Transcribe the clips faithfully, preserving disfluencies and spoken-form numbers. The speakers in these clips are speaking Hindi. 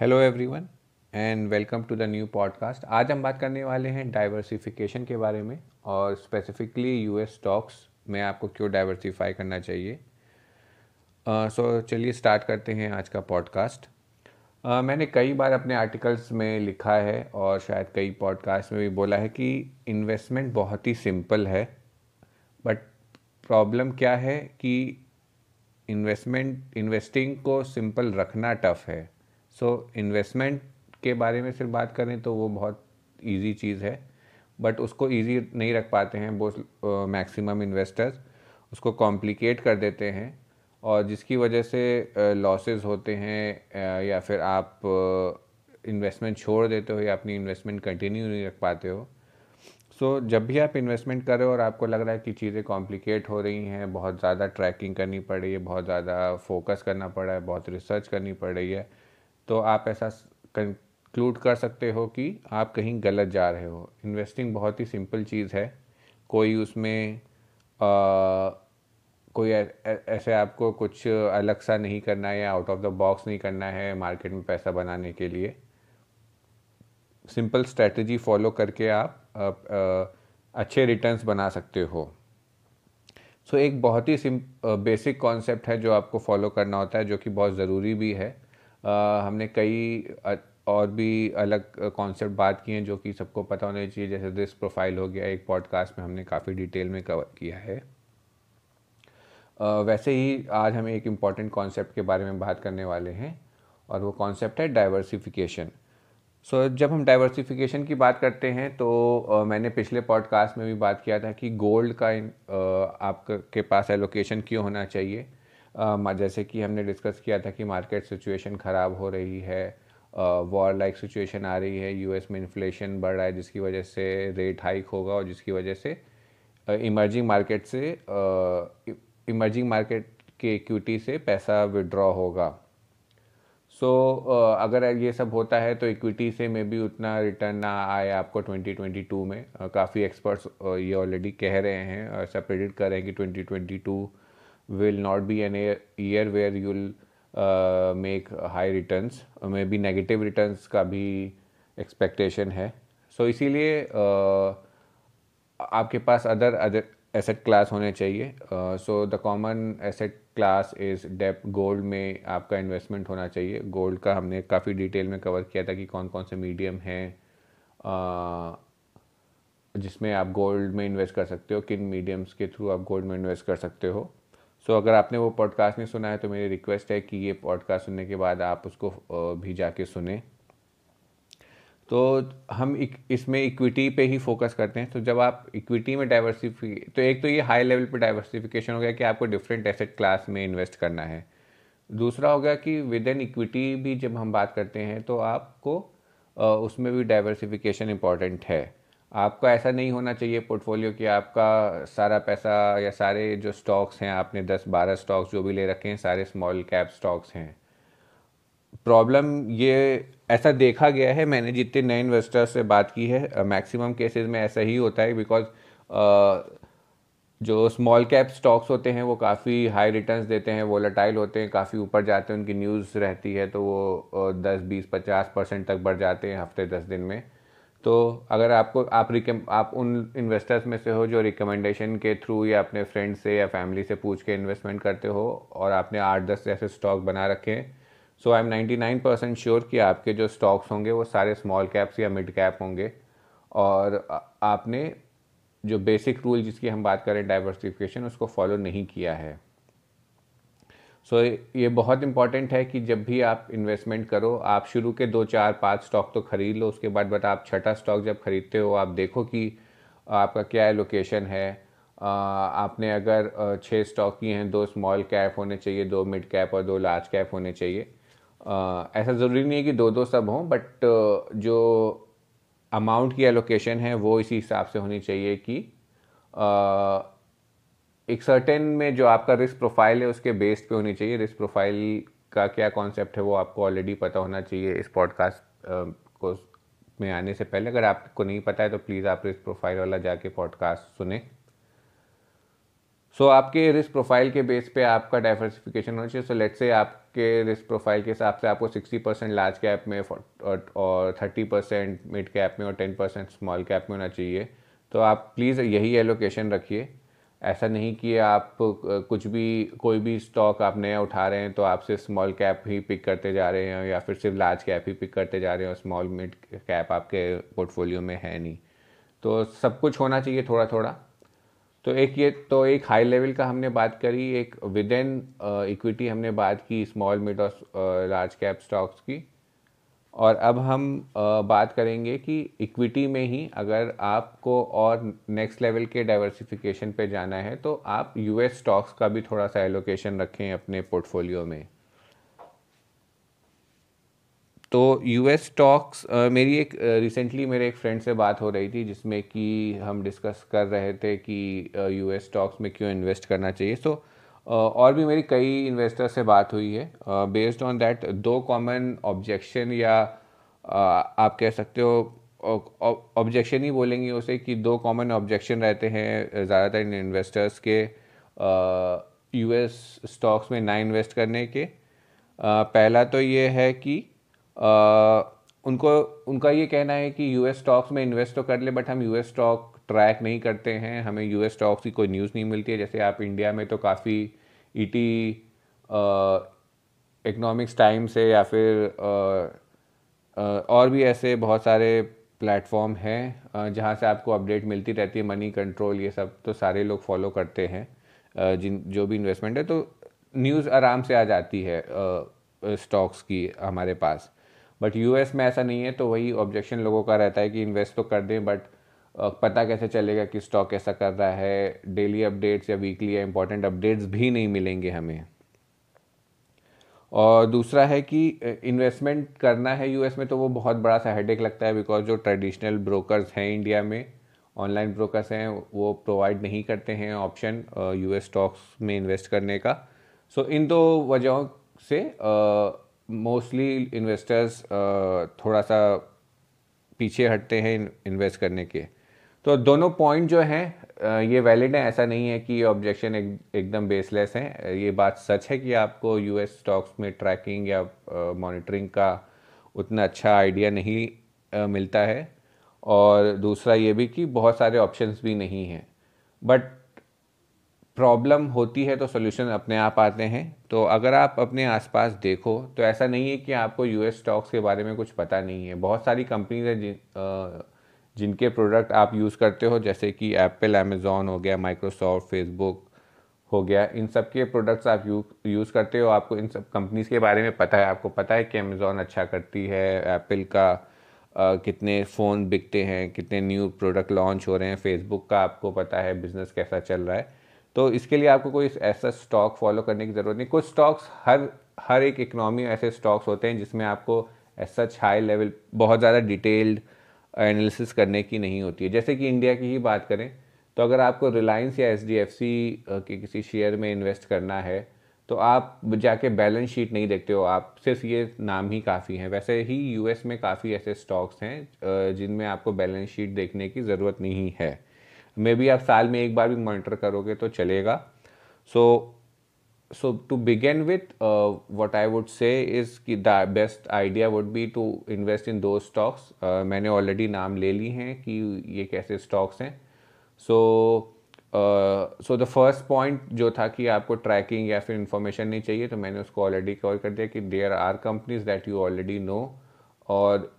Hello everyone and welcome to the new podcast. आज हम बात करने वाले हैं डाइवर्सिफिकेशन के बारे में और स्पेसिफिकली यूएस स्टॉक्स में आपको क्यों डाइवर्सिफाई करना चाहिए। सो uh, so, चलिए स्टार्ट करते हैं आज का पॉडकास्ट। uh, मैंने कई बार अपने आर्टिकल्स में लिखा है और शायद कई पॉडकास्ट में भी बोला है कि इन्वेस्टमेंट बहुत ही सिंपल है, बट प्रॉब्लम क्या है कि इन्वेस्टमेंट इन्वेस्टिंग को सिंपल रखना टफ है। सो so, इन्वेस्टमेंट के बारे में सिर्फ बात करें तो वो बहुत इजी चीज़ है, बट उसको इजी नहीं रख पाते हैं बहुत मैक्सिमम इन्वेस्टर्स, उसको कॉम्प्लिकेट कर देते हैं और जिसकी वजह से लॉसेस uh, होते हैं uh, या फिर आप इन्वेस्टमेंट uh, छोड़ देते हो या अपनी इन्वेस्टमेंट कंटिन्यू नहीं रख पाते हो। सो so, जब भी आप इन्वेस्टमेंट करो और आपको लग रहा है कि चीज़ें कॉम्प्लिकेट हो रही हैं, बहुत ज़्यादा ट्रैकिंग करनी पड़ रही है, बहुत ज़्यादा फोकस करना पड़ रहा है, बहुत रिसर्च करनी पड़ रही है, तो आप ऐसा कंक्लूड कर सकते हो कि आप कहीं गलत जा रहे हो। इन्वेस्टिंग बहुत ही सिंपल चीज़ है, कोई उसमें आ, कोई ऐसे आपको कुछ अलग सा नहीं करना है या आउट ऑफ द बॉक्स नहीं करना है मार्केट में पैसा बनाने के लिए। सिंपल स्ट्रेटजी फॉलो करके आप आ, आ, अच्छे रिटर्न्स बना सकते हो। सो so, एक बहुत ही सिंपल बेसिक कॉन्सेप्ट है जो आपको फॉलो करना होता है, जो कि बहुत ज़रूरी भी है। Uh, हमने कई और भी अलग कॉन्सेप्ट बात किए हैं जो कि सबको पता होना चाहिए, जैसे रिस्क प्रोफाइल हो गया, एक पॉडकास्ट में हमने काफ़ी डिटेल में कवर किया है। uh, वैसे ही आज हम एक इम्पॉर्टेंट कॉन्सेप्ट के बारे में बात करने वाले हैं और वो कॉन्सेप्ट है डाइवर्सिफिकेशन। सो so, जब हम डाइवर्सिफिकेशन की बात करते हैं तो uh, मैंने पिछले पॉडकास्ट में भी बात किया था कि गोल्ड का uh, आपके पास एलोकेशन क्यों होना चाहिए। Uh, जैसे कि हमने डिस्कस किया था कि मार्केट सिचुएशन ख़राब हो रही है, वॉर लाइक सिचुएशन आ रही है, यूएस में इन्फ्लेशन बढ़ रहा है जिसकी वजह से रेट हाइक होगा और जिसकी वजह से इमर्जिंग uh, मार्केट से इमर्जिंग uh, मार्केट के इक्विटी से पैसा विड्रॉ होगा। सो so, uh, अगर ये सब होता है तो इक्विटी से में भी उतना रिटर्न ना आए आपको ट्वेंटी ट्वेंटी टू में। uh, काफ़ी एक्सपर्ट्स uh, ये ऑलरेडी कह रहे हैं, ऐसा प्रेडिक्ट कर रहे हैं कि twenty twenty two will not be an year where you'll uh, make high returns, maybe negative returns का भी expectation है। so इसीलिए uh, आपके पास other other asset class होने चाहिए। uh, so the common asset class is debt, gold में आपका investment होना चाहिए। gold का हमने काफ़ी detail में cover किया था कि कौन कौन से medium हैं uh, जिसमें आप gold में invest कर सकते हो, किन mediums के through आप gold में invest कर सकते हो। सो so, अगर आपने वो पॉडकास्ट नहीं सुना है तो मेरी रिक्वेस्ट है कि ये पॉडकास्ट सुनने के बाद आप उसको भी जाके सुने। तो हम इक, इसमें इक्विटी पे ही फोकस करते हैं। तो जब आप इक्विटी में डाइवर्सिफी तो एक तो ये हाई लेवल पे डाइवर्सिफिकेशन हो गया कि आपको डिफरेंट एसेट क्लास में इन्वेस्ट करना है। दूसरा हो गया कि विद इन इक्विटी भी जब हम बात करते हैं तो आपको उसमें भी डाइवर्सिफिकेशन इम्पॉर्टेंट है। आपका ऐसा नहीं होना चाहिए पोर्टफोलियो कि आपका सारा पैसा या सारे जो स्टॉक्स हैं, आपने दस बारह स्टॉक्स जो भी ले रखे हैं, सारे स्मॉल कैप स्टॉक्स हैं। प्रॉब्लम ये ऐसा देखा गया है, मैंने जितने नए इन्वेस्टर्स से बात की है मैक्सिमम केसेस में ऐसा ही होता है, बिकॉज जो स्मॉल कैप स्टॉक्स होते हैं वो काफ़ी हाई रिटर्न्स देते हैं, वोलेटाइल होते हैं, काफ़ी ऊपर जाते हैं, उनकी न्यूज़ रहती है तो वो दस बीस पचास परसेंट तक बढ़ जाते हैं हफ्ते दस दिन में। तो अगर आपको आप रिकम आप उन इन्वेस्टर्स में से हो जो रिकमेंडेशन के थ्रू या अपने फ्रेंड से या फैमिली से पूछ के इन्वेस्टमेंट करते हो और आपने आठ दस ऐसे स्टॉक बना रखे हैं, so I am ninety nine percent sure कि आपके जो स्टॉक्स होंगे वो सारे स्मॉल कैप्स या मिड कैप होंगे। और आपने जो बेसिक रूल जिसकी हम बात करें डाइवर्सिफिकेशन, उसको फॉलो नहीं किया है। सो so, ये बहुत इंपॉर्टेंट है कि जब भी आप इन्वेस्टमेंट करो आप शुरू के दो चार पाँच स्टॉक तो ख़रीद लो, उसके बाद बट आप छठा स्टॉक जब ख़रीदते हो आप देखो कि आपका क्या एलोकेशन है। आपने अगर छः स्टॉक किए हैं, दो स्मॉल कैप होने चाहिए, दो मिड कैप और दो लार्ज कैप होने चाहिए। ऐसा ज़रूरी नहीं है कि दो दो सब हों, बट जो अमाउंट की एलोकेशन है वो इसी हिसाब से होनी चाहिए कि आ, एक सर्टेन में जो आपका रिस्क प्रोफाइल है उसके बेस्ड पे होनी चाहिए। रिस्क प्रोफाइल का क्या कॉन्सेप्ट है वो आपको ऑलरेडी पता होना चाहिए इस पॉडकास्ट को में आने से पहले। अगर आपको नहीं पता है तो प्लीज़ आप रिस्क प्रोफाइल वाला जाके पॉडकास्ट सुने। सो so, आपके रिस्क प्रोफाइल के बेस पे आपका डाइवर्सिफिकेशन होना चाहिए। सो लेट्स से आपके रिस्क प्रोफाइल के हिसाब से आपको सिक्सटी परसेंट लार्ज कैप में और थर्टी परसेंट मिड कैप में और टेन परसेंट स्मॉल कैप में होना चाहिए। तो आप प्लीज़ यही एलोकेशन रखिए। ऐसा नहीं कि आप कुछ भी कोई भी स्टॉक आप नया उठा रहे हैं तो आप सिर्फ स्मॉल कैप ही पिक करते जा रहे हैं या फिर सिर्फ लार्ज कैप ही पिक करते जा रहे हैं और स्मॉल मिड कैप आपके पोर्टफोलियो में है नहीं। तो सब कुछ होना चाहिए थोड़ा थोड़ा। तो एक ये तो एक हाई लेवल का हमने बात करी, एक विद इन इक्विटी हमने बात की स्मॉल मिड और लार्ज कैप स्टॉक्स की। और अब हम uh, बात करेंगे कि इक्विटी में ही अगर आपको और नेक्स्ट लेवल के डाइवर्सिफिकेशन पे जाना है तो आप यूएस स्टॉक्स का भी थोड़ा सा एलोकेशन रखें अपने पोर्टफोलियो में। तो यूएस स्टॉक्स मेरी एक रिसेंटली मेरे एक फ्रेंड से बात हो रही थी जिसमें कि हम डिस्कस कर रहे थे कि यूएस स्टॉक्स में क्यों इन्वेस्ट करना चाहिए। सो so, और भी मेरी कई इन्वेस्टर से बात हुई है। बेस्ड ऑन दैट दो कॉमन ऑब्जेक्शन या आप कह सकते हो ऑब्जेक्शन ही बोलेंगे उसे कि दो कॉमन ऑब्जेक्शन रहते हैं ज़्यादातर इन्वेस्टर्स के यूएस स्टॉक्स में ना इन्वेस्ट करने के। पहला तो ये है कि Uh, उनको उनका ये कहना है कि यूएस स्टॉक्स में इन्वेस्ट तो कर ले बट हम यूएस स्टॉक ट्रैक नहीं करते हैं, हमें यूएस स्टॉक्स की कोई न्यूज़ नहीं मिलती है। जैसे आप इंडिया में तो काफ़ी ईटी इकोनॉमिक्स टाइम से या फिर uh, uh, और भी ऐसे बहुत सारे प्लेटफॉर्म हैं uh, जहाँ से आपको अपडेट मिलती रहती है। मनी कंट्रोल ये सब तो सारे लोग फॉलो करते हैं uh, जिन जो भी इन्वेस्टमेंट है तो न्यूज़ आराम से आ जाती है स्टॉक्स uh, की हमारे पास। बट यूएस में ऐसा नहीं है। तो वही ऑब्जेक्शन लोगों का रहता है कि इन्वेस्ट तो कर दें बट पता कैसे चलेगा कि स्टॉक कैसा कर रहा है, डेली अपडेट्स या वीकली या इम्पॉर्टेंट अपडेट्स भी नहीं मिलेंगे हमें। और दूसरा है कि इन्वेस्टमेंट करना है यूएस में तो वो बहुत बड़ा सा हेडेक लगता है बिकॉज जो ट्रेडिशनल ब्रोकर्स हैं इंडिया में, ऑनलाइन ब्रोकर्स हैं, वो प्रोवाइड नहीं करते हैं ऑप्शन यूएस स्टॉक्स में इन्वेस्ट करने का। सो so, इन दो वजहों से मोस्टली uh, इन्वेस्टर्स uh, थोड़ा सा पीछे हटते हैं इन्वेस्ट करने के। तो दोनों पॉइंट जो हैं uh, ये वैलिड हैं। ऐसा नहीं है कि ये ऑब्जेक्शन एक, एकदम बेसलेस हैं। ये बात सच है कि आपको यूएस स्टॉक्स में ट्रैकिंग या मॉनिटरिंग uh, का उतना अच्छा आइडिया नहीं uh, मिलता है। और दूसरा ये भी कि बहुत सारे ऑप्शंस भी नहीं हैं। बट प्रॉब्लम होती है तो सोल्यूशन अपने आप आते हैं। तो अगर आप अपने आसपास देखो तो ऐसा नहीं है कि आपको यूएस स्टॉक्स के बारे में कुछ पता नहीं है। बहुत सारी कंपनीज हैं जिन जिनके प्रोडक्ट आप यूज़ करते हो, जैसे कि एप्पल, अमेज़ॉन हो गया, माइक्रोसॉफ्ट, फेसबुक हो गया, इन सब के प्रोडक्ट्स आप यूज़ करते हो। आपको इन सब कंपनीज़ के बारे में पता है। आपको पता है कि अमेज़ॉन अच्छा करती है, एप्पल का Uh, कितने फ़ोन बिकते हैं, कितने न्यू प्रोडक्ट लॉन्च हो रहे हैं, फेसबुक का आपको पता है बिज़नेस कैसा चल रहा है। तो इसके लिए आपको कोई ऐसा स्टॉक फॉलो करने की ज़रूरत नहीं। कुछ स्टॉक्स हर हर एक इकोनॉमी ऐसे स्टॉक्स होते हैं जिसमें आपको ऐसा हाई लेवल बहुत ज़्यादा डिटेल्ड एनालिसिस करने की नहीं होती है। जैसे कि इंडिया की ही बात करें तो अगर आपको रिलायंस या एच डी एफ सी के किसी शेयर में इन्वेस्ट करना है तो आप जाके बैलेंस शीट नहीं देखते हो, आप सिर्फ ये नाम ही काफ़ी हैं। वैसे ही यूएस में काफ़ी ऐसे स्टॉक्स हैं जिनमें आपको बैलेंस शीट देखने की ज़रूरत नहीं है। मे बी आप साल में एक बार भी मॉनिटर करोगे तो चलेगा। So so to begin with what I would say is कि the best idea would be to invest in दो स्टॉक्स। मैंने ऑलरेडी नाम ले ली हैं कि ये कैसे स्टॉक्स हैं। So so, so the first point जो था कि आपको ट्रैकिंग या फिर इन्फॉर्मेशन नहीं चाहिए तो मैंने उसको ऑलरेडी कवर कर दिया कि there are companies that you already know और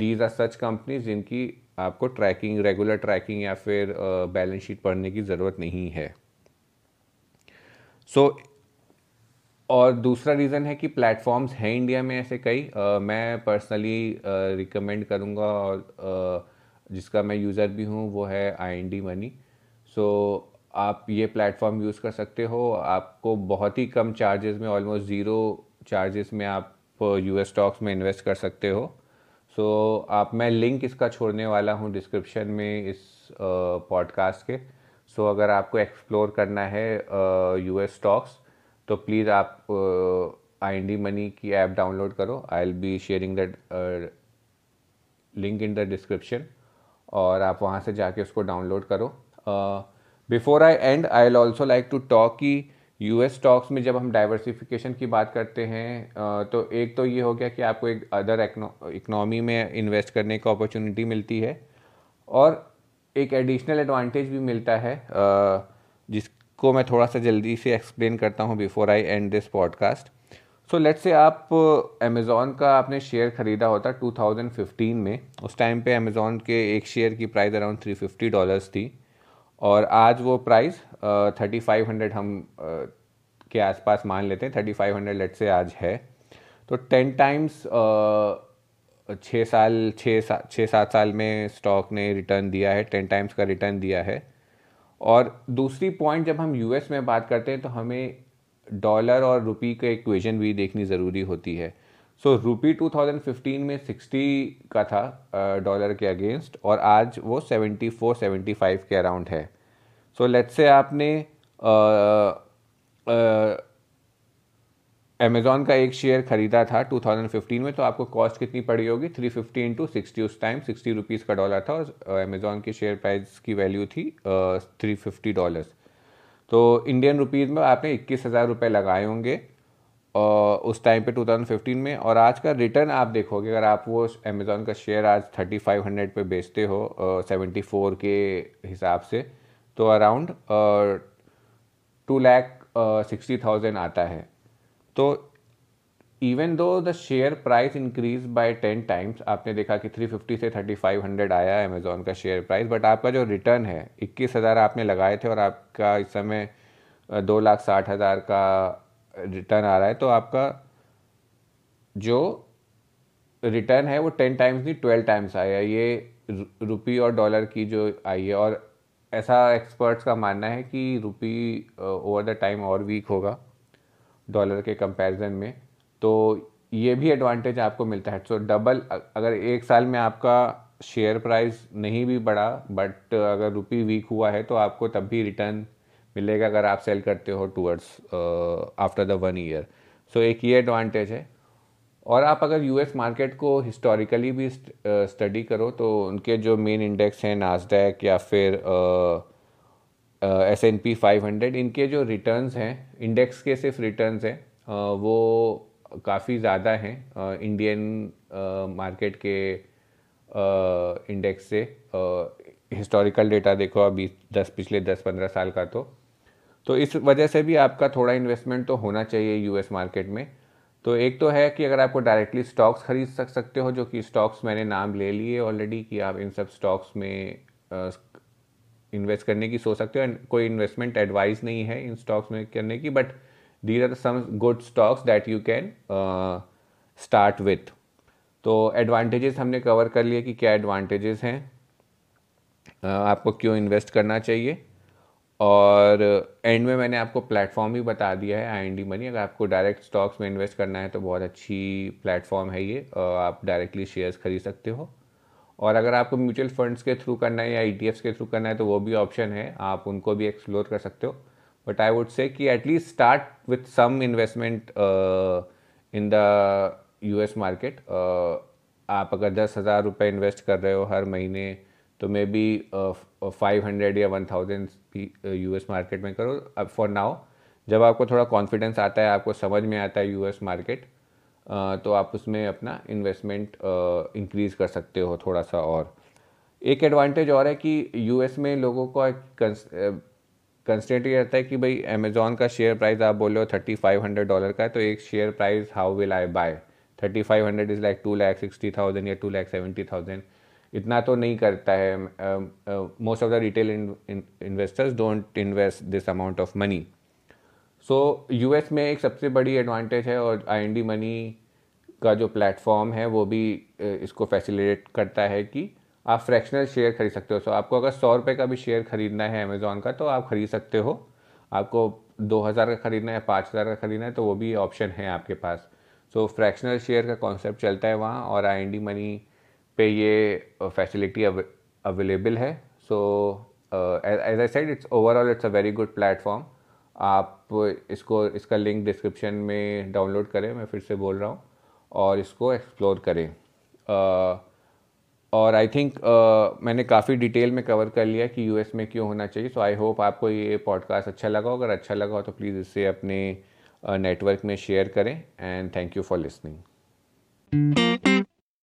दीज आर सच कंपनीज जिनकी आपको ट्रैकिंग, रेगुलर ट्रैकिंग या फिर बैलेंस शीट पढ़ने की ज़रूरत नहीं है। सो so, और दूसरा रीज़न है कि प्लेटफॉर्म्स हैं इंडिया में ऐसे कई। uh, मैं पर्सनली रिकमेंड uh, करूँगा और uh, जिसका मैं यूज़र भी हूँ वो है I N D money. So so, आप ये प्लेटफॉर्म यूज़ कर सकते हो। आपको बहुत ही कम चार्जेस में, ऑलमोस्ट ज़ीरो चार्जेस में आप यूएस स्टॉक्स में इन्वेस्ट कर सकते हो। सो so, आप मैं लिंक इसका छोड़ने वाला हूँ डिस्क्रिप्शन में इस पॉडकास्ट के। सो so, अगर आपको एक्सप्लोर करना है यूएस स्टॉक्स तो प्लीज़ आप आईएनडी मनी की ऐप डाउनलोड करो। I will be sharing that link in the description और आप वहाँ से जाके उसको डाउनलोड करो। Uh, before I and I will also like to talk कि यूएस स्टॉक्स में जब हम डाइवर्सिफिकेशन की बात करते हैं तो एक तो ये हो गया कि आपको एक अदर इकनॉमी में इन्वेस्ट करने की अपॉर्चुनिटी मिलती है और एक एडिशनल एडवांटेज भी मिलता है जिसको मैं थोड़ा सा जल्दी से एक्सप्लेन करता हूँ before I end this podcast. So let's say आप अमेज़ॉन का आपने शेयर ख़रीदा होता टू थाउजेंड फिफ्टीन में, उस टाइम पे अमेज़ॉन के एक शेयर की price around three fifty dollars थी और आज वो प्राइस थर्टी फाइव हंड्रेड हम uh, के आसपास मान लेते हैं, thirty five hundred let's say आज है। तो टेन टाइम्स छः साल छः सा छः सात साल में स्टॉक ने रिटर्न दिया है, टेन टाइम्स का रिटर्न दिया है। और दूसरी पॉइंट, जब हम यूएस में बात करते हैं तो हमें डॉलर और रुपी का इक्वेशन भी देखनी ज़रूरी होती है। So so, rupee two thousand fifteen में सिक्सटी का था डॉलर uh, के अगेंस्ट और आज वो सेवेंटी फोर सेवेंटी फाइव के अराउंड है। सो so, लेट्स से आपने अमेज़ॉन uh, uh, का एक शेयर ख़रीदा था टू थाउजेंड फिफ्टीन में तो आपको कॉस्ट कितनी पड़ी होगी, थ्री फिफ्टी इंटू सिक्सटी। उस टाइम सिक्सटी रुपीज़ का डॉलर था और अमेज़ॉन के शेयर प्राइस की वैल्यू थी थ्री फिफ्टी डॉलर्स। तो इंडियन रुपीज़ में आपने इक्कीस हज़ार रुपये लगाए होंगे और उस टाइम पे टू थाउजेंड फिफ्टीन में। और आज का रिटर्न आप देखोगे, अगर आप वो अमेज़ॉन का शेयर आज थर्टी फाइव हंड्रेड पे बेचते हो सेवेंटी फोर के हिसाब से तो around two lakh sixty thousand आता है। तो even though the share price increase by ten times, आपने देखा कि थ्री फिफ्टी से थर्टी फाइव हंड्रेड आया है अमेज़ॉन का शेयर प्राइस, बट आपका जो रिटर्न है इक्कीस हज़ार आपने लगाए थे और आपका इस समय दो लाख साठ हज़ार का रिटर्न आ रहा है, तो आपका जो रिटर्न है वो टेन टाइम्स नहीं ट्वेल्व टाइम्स आया है। ये रुपी और डॉलर की जो आई है और ऐसा एक्सपर्ट्स का मानना है कि रुपी ओवर द टाइम और वीक होगा डॉलर के कंपैरिजन में, तो ये भी एडवांटेज आपको मिलता है। सो डबल, अगर एक साल में आपका शेयर प्राइस नहीं भी बढ़ा बट अगर रुपी वीक हुआ है तो आपको तब भी रिटर्न मिलेगा अगर आप सेल करते हो towards after the one year. So एक ये एडवांटेज है। और आप अगर यूएस मार्केट को हिस्टोरिकली भी स्टडी करो तो उनके जो मेन इंडेक्स हैं नास्डैक या फिर S and P five hundred, इनके जो रिटर्न्स हैं, इंडेक्स के सिर्फ रिटर्न्स हैं uh, वो काफ़ी ज़्यादा हैं इंडियन मार्केट के इंडेक्स से। हिस्टोरिकल डेटा देखो अभी दस पिछले दस पंद्रह साल का, तो तो इस वजह से भी आपका थोड़ा इन्वेस्टमेंट तो होना चाहिए यूएस मार्केट में। तो एक तो है कि अगर आपको डायरेक्टली स्टॉक्स खरीद सक सकते हो, जो कि स्टॉक्स मैंने नाम ले लिए ऑलरेडी कि आप इन सब स्टॉक्स में इन्वेस्ट करने की सोच सकते हो, कोई इन्वेस्टमेंट एडवाइस नहीं है इन स्टॉक्स में करने की, but these are some good stocks that you can uh, start with। तो advantages हमने cover कर लिए कि क्या advantages हैं, uh, आपको क्यों invest करना चाहिए, और end में मैंने आपको platform भी बता दिया है आई एन डी Money। अगर आपको direct stocks में invest करना है तो बहुत अच्छी platform है ये, uh, आप directly shares खरीद सकते हो। और अगर आपको mutual funds के थ्रू करना है या ई टी एफ्स के थ्रू करना है तो वो भी option है, आप उनको भी explore कर सकते हो। बट आई वुड से कि at least start with some investment in the US market. आप अगर दस हज़ार रुपये इन्वेस्ट कर रहे हो हर महीने तो मे बी फाइव हंड्रेड या वन थाउजेंड भी यूएस मार्केट में करो अब फॉर नाउ। जब आपको थोड़ा कॉन्फिडेंस आता है, आपको समझ में आता है यूएस मार्केट, uh, तो आप उसमें अपना इन्वेस्टमेंट इंक्रीज़ uh, कर सकते हो थोड़ा सा। और एक एडवांटेज और है कि यूएस में लोगों को कंस्टेंट ये रहता है कि भाई अमेज़ॉन का शेयर प्राइस आप बोल रहे हो थर्टी फाइव हंड्रेड डॉलर का है, तो एक share price how will I buy, thirty five hundred is like two lakh sixty thousand या टू लैख सेवेंटी थाउजेंड, इतना तो नहीं करता है। Most of the retail investors don't invest this amount of money. So US में एक सबसे बड़ी एडवांटेज है और आई एन डी मनी का जो प्लेटफॉर्म है वो भी इसको फैसिलिटेट करता है कि आप फ्रैक्शनल शेयर खरीद सकते हो। सो आपको अगर सौ रुपये का भी शेयर खरीदना है अमेज़ॉन का तो आप खरीद सकते हो, आपको दो हज़ार का खरीदना है, पाँच हज़ार का खरीदना है तो वो भी ऑप्शन है आपके पास। सो फ्रैक्शनल शेयर का कॉन्सेप्ट चलता है वहाँ और आई एन डी मनी पे ये फैसिलिटी अवेलेबल है। So as I said it's overall it's a very good platform. आप इसको इसका लिंक डिस्क्रिप्शन में डाउनलोड करें, मैं फिर से बोल रहा हूँ, और इसको एक्सप्लोर करें। uh, और आई थिंक uh, मैंने काफ़ी डिटेल में कवर कर लिया कि यूएस में क्यों होना चाहिए। सो आई होप आपको ये पॉडकास्ट अच्छा लगा हो। अगर अच्छा लगा हो तो प्लीज़ इसे अपने नेटवर्क uh, में शेयर करें। And thank you for listening.